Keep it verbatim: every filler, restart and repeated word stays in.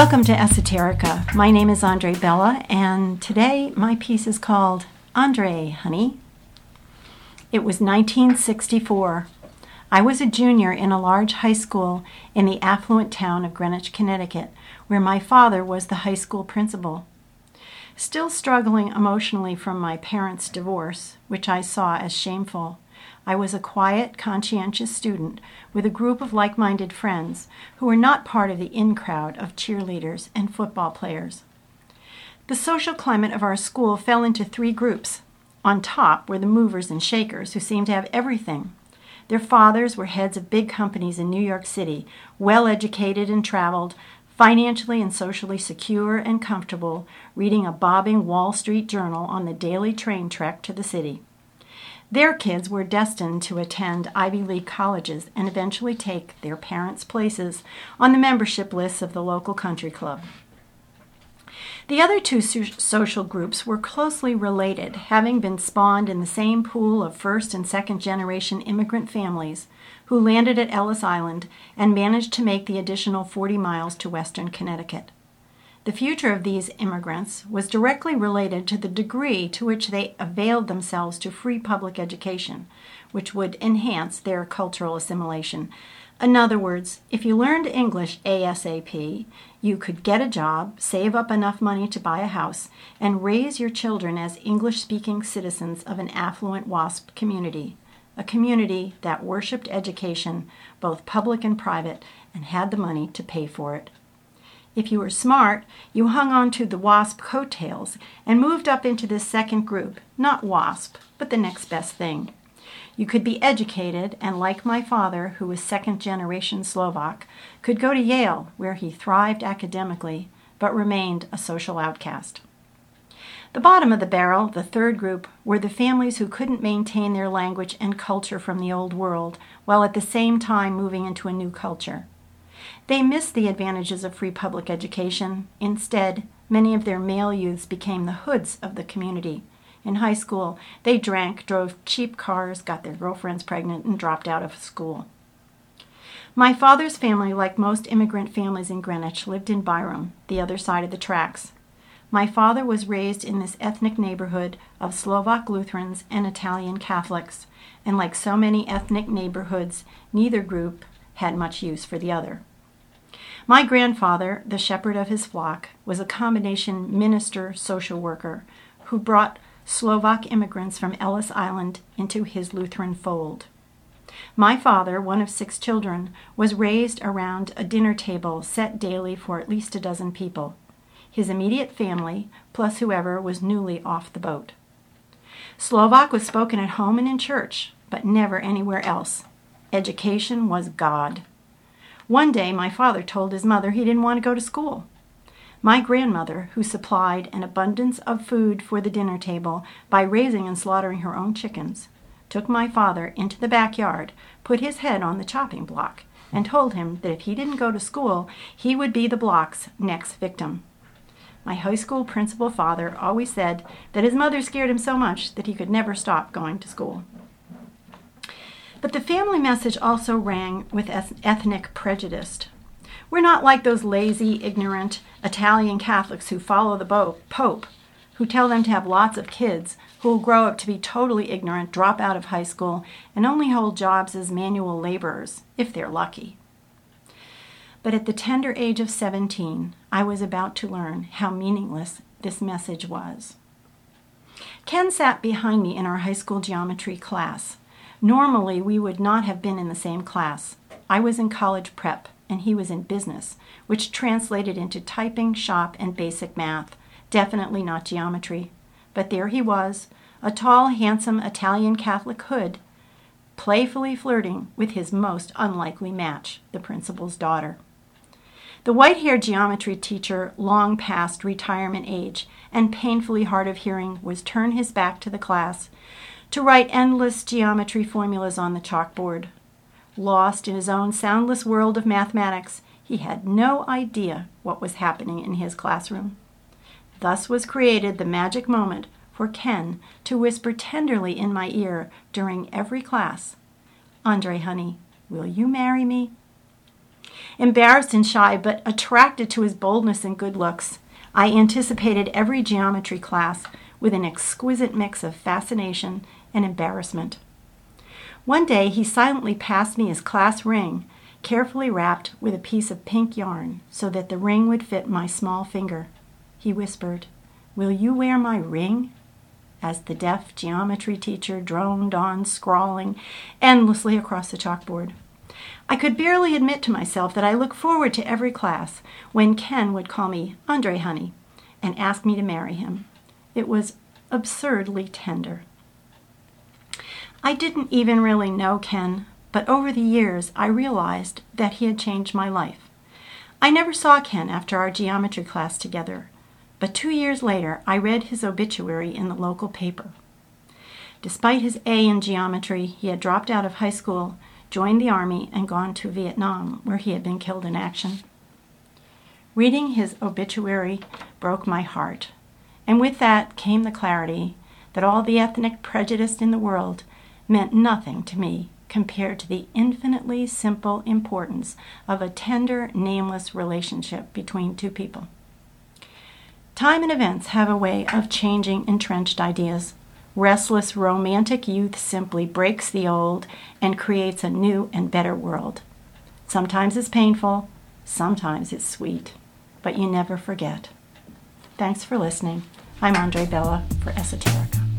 Welcome to Esoterica. My name is Andre Bella, and today my piece is called Andre, Honey. It was nineteen sixty-four. I was a junior in a large high school in the affluent town of Greenwich, Connecticut, where my father was the high school principal. Still struggling emotionally from my parents' divorce, which I saw as shameful, I was a quiet, conscientious student with a group of like-minded friends who were not part of the in crowd of cheerleaders and football players. The social climate of our school fell into three groups. On top were the movers and shakers who seemed to have everything. Their fathers were heads of big companies in New York City, well-educated and traveled, financially and socially secure and comfortable, reading a bobbing Wall Street Journal on the daily train trek to the city. Their kids were destined to attend Ivy League colleges and eventually take their parents' places on the membership lists of the local country club. The other two so- social groups were closely related, having been spawned in the same pool of first and second generation immigrant families who landed at Ellis Island and managed to make the additional forty miles to western Connecticut. The future of these immigrants was directly related to the degree to which they availed themselves to free public education, which would enhance their cultural assimilation. In other words, if you learned English ASAP, you could get a job, save up enough money to buy a house, and raise your children as English-speaking citizens of an affluent WASP community, a community that worshipped education, both public and private, and had the money to pay for it. If you were smart, you hung on to the WASP coattails and moved up into this second group, not WASP, but the next best thing. You could be educated and, like my father, who was second-generation Slovak, could go to Yale, where he thrived academically, but remained a social outcast. The bottom of the barrel, the third group, were the families who couldn't maintain their language and culture from the old world, while at the same time moving into a new culture. They missed the advantages of free public education. Instead, many of their male youths became the hoods of the community. In high school, they drank, drove cheap cars, got their girlfriends pregnant, and dropped out of school. My father's family, like most immigrant families in Greenwich, lived in Byram, the other side of the tracks. My father was raised in this ethnic neighborhood of Slovak Lutherans and Italian Catholics, and like so many ethnic neighborhoods, neither group had much use for the other. My grandfather, the shepherd of his flock, was a combination minister-social worker who brought Slovak immigrants from Ellis Island into his Lutheran fold. My father, one of six children, was raised around a dinner table set daily for at least a dozen people, his immediate family, plus whoever was newly off the boat. Slovak was spoken at home and in church, but never anywhere else. Education was God. One day, my father told his mother he didn't want to go to school. My grandmother, who supplied an abundance of food for the dinner table by raising and slaughtering her own chickens, took my father into the backyard, put his head on the chopping block, and told him that if he didn't go to school, he would be the block's next victim. My high school principal father always said that his mother scared him so much that he could never stop going to school. But the family message also rang with ethnic prejudice. We're not like those lazy, ignorant Italian Catholics who follow the Pope, who tell them to have lots of kids, who will grow up to be totally ignorant, drop out of high school, and only hold jobs as manual laborers, if they're lucky. But at the tender age of seventeen, I was about to learn how meaningless this message was. Ken sat behind me in our high school geometry class. Normally, we would not have been in the same class. I was in college prep, and he was in business, which translated into typing, shop, and basic math. Definitely not geometry. But there he was, a tall, handsome Italian Catholic hood, playfully flirting with his most unlikely match, the principal's daughter. The white-haired geometry teacher, long past retirement age and painfully hard of hearing, was turned his back to the class to write endless geometry formulas on the chalkboard. Lost in his own soundless world of mathematics, he had no idea what was happening in his classroom. Thus was created the magic moment for Ken to whisper tenderly in my ear during every class, "Andre, honey, will you marry me?" embarrassed and shy, but attracted to his boldness and good looks. I anticipated every geometry class with an exquisite mix of fascination and embarrassment. One day he silently passed me his class ring, carefully wrapped with a piece of pink yarn so that the ring would fit my small finger. He whispered, "Will you wear my ring?" as the deaf geometry teacher droned on, scrawling endlessly across the chalkboard. I could barely admit to myself that I looked forward to every class when Ken would call me Andre Honey and ask me to marry him. It was absurdly tender. I didn't even really know Ken, but over the years I realized that he had changed my life. I never saw Ken after our geometry class together, but two years later I read his obituary in the local paper. Despite his A in geometry, he had dropped out of high school, joined the Army, and gone to Vietnam, where he had been killed in action. Reading his obituary broke my heart, and with that came the clarity that all the ethnic prejudice in the world meant nothing to me compared to the infinitely simple importance of a tender, nameless relationship between two people. Time and events have a way of changing entrenched ideas. Restless, romantic youth simply breaks the old and creates a new and better world. Sometimes it's painful, sometimes it's sweet, but you never forget. Thanks for listening. I'm Andre Bella for Esoterica.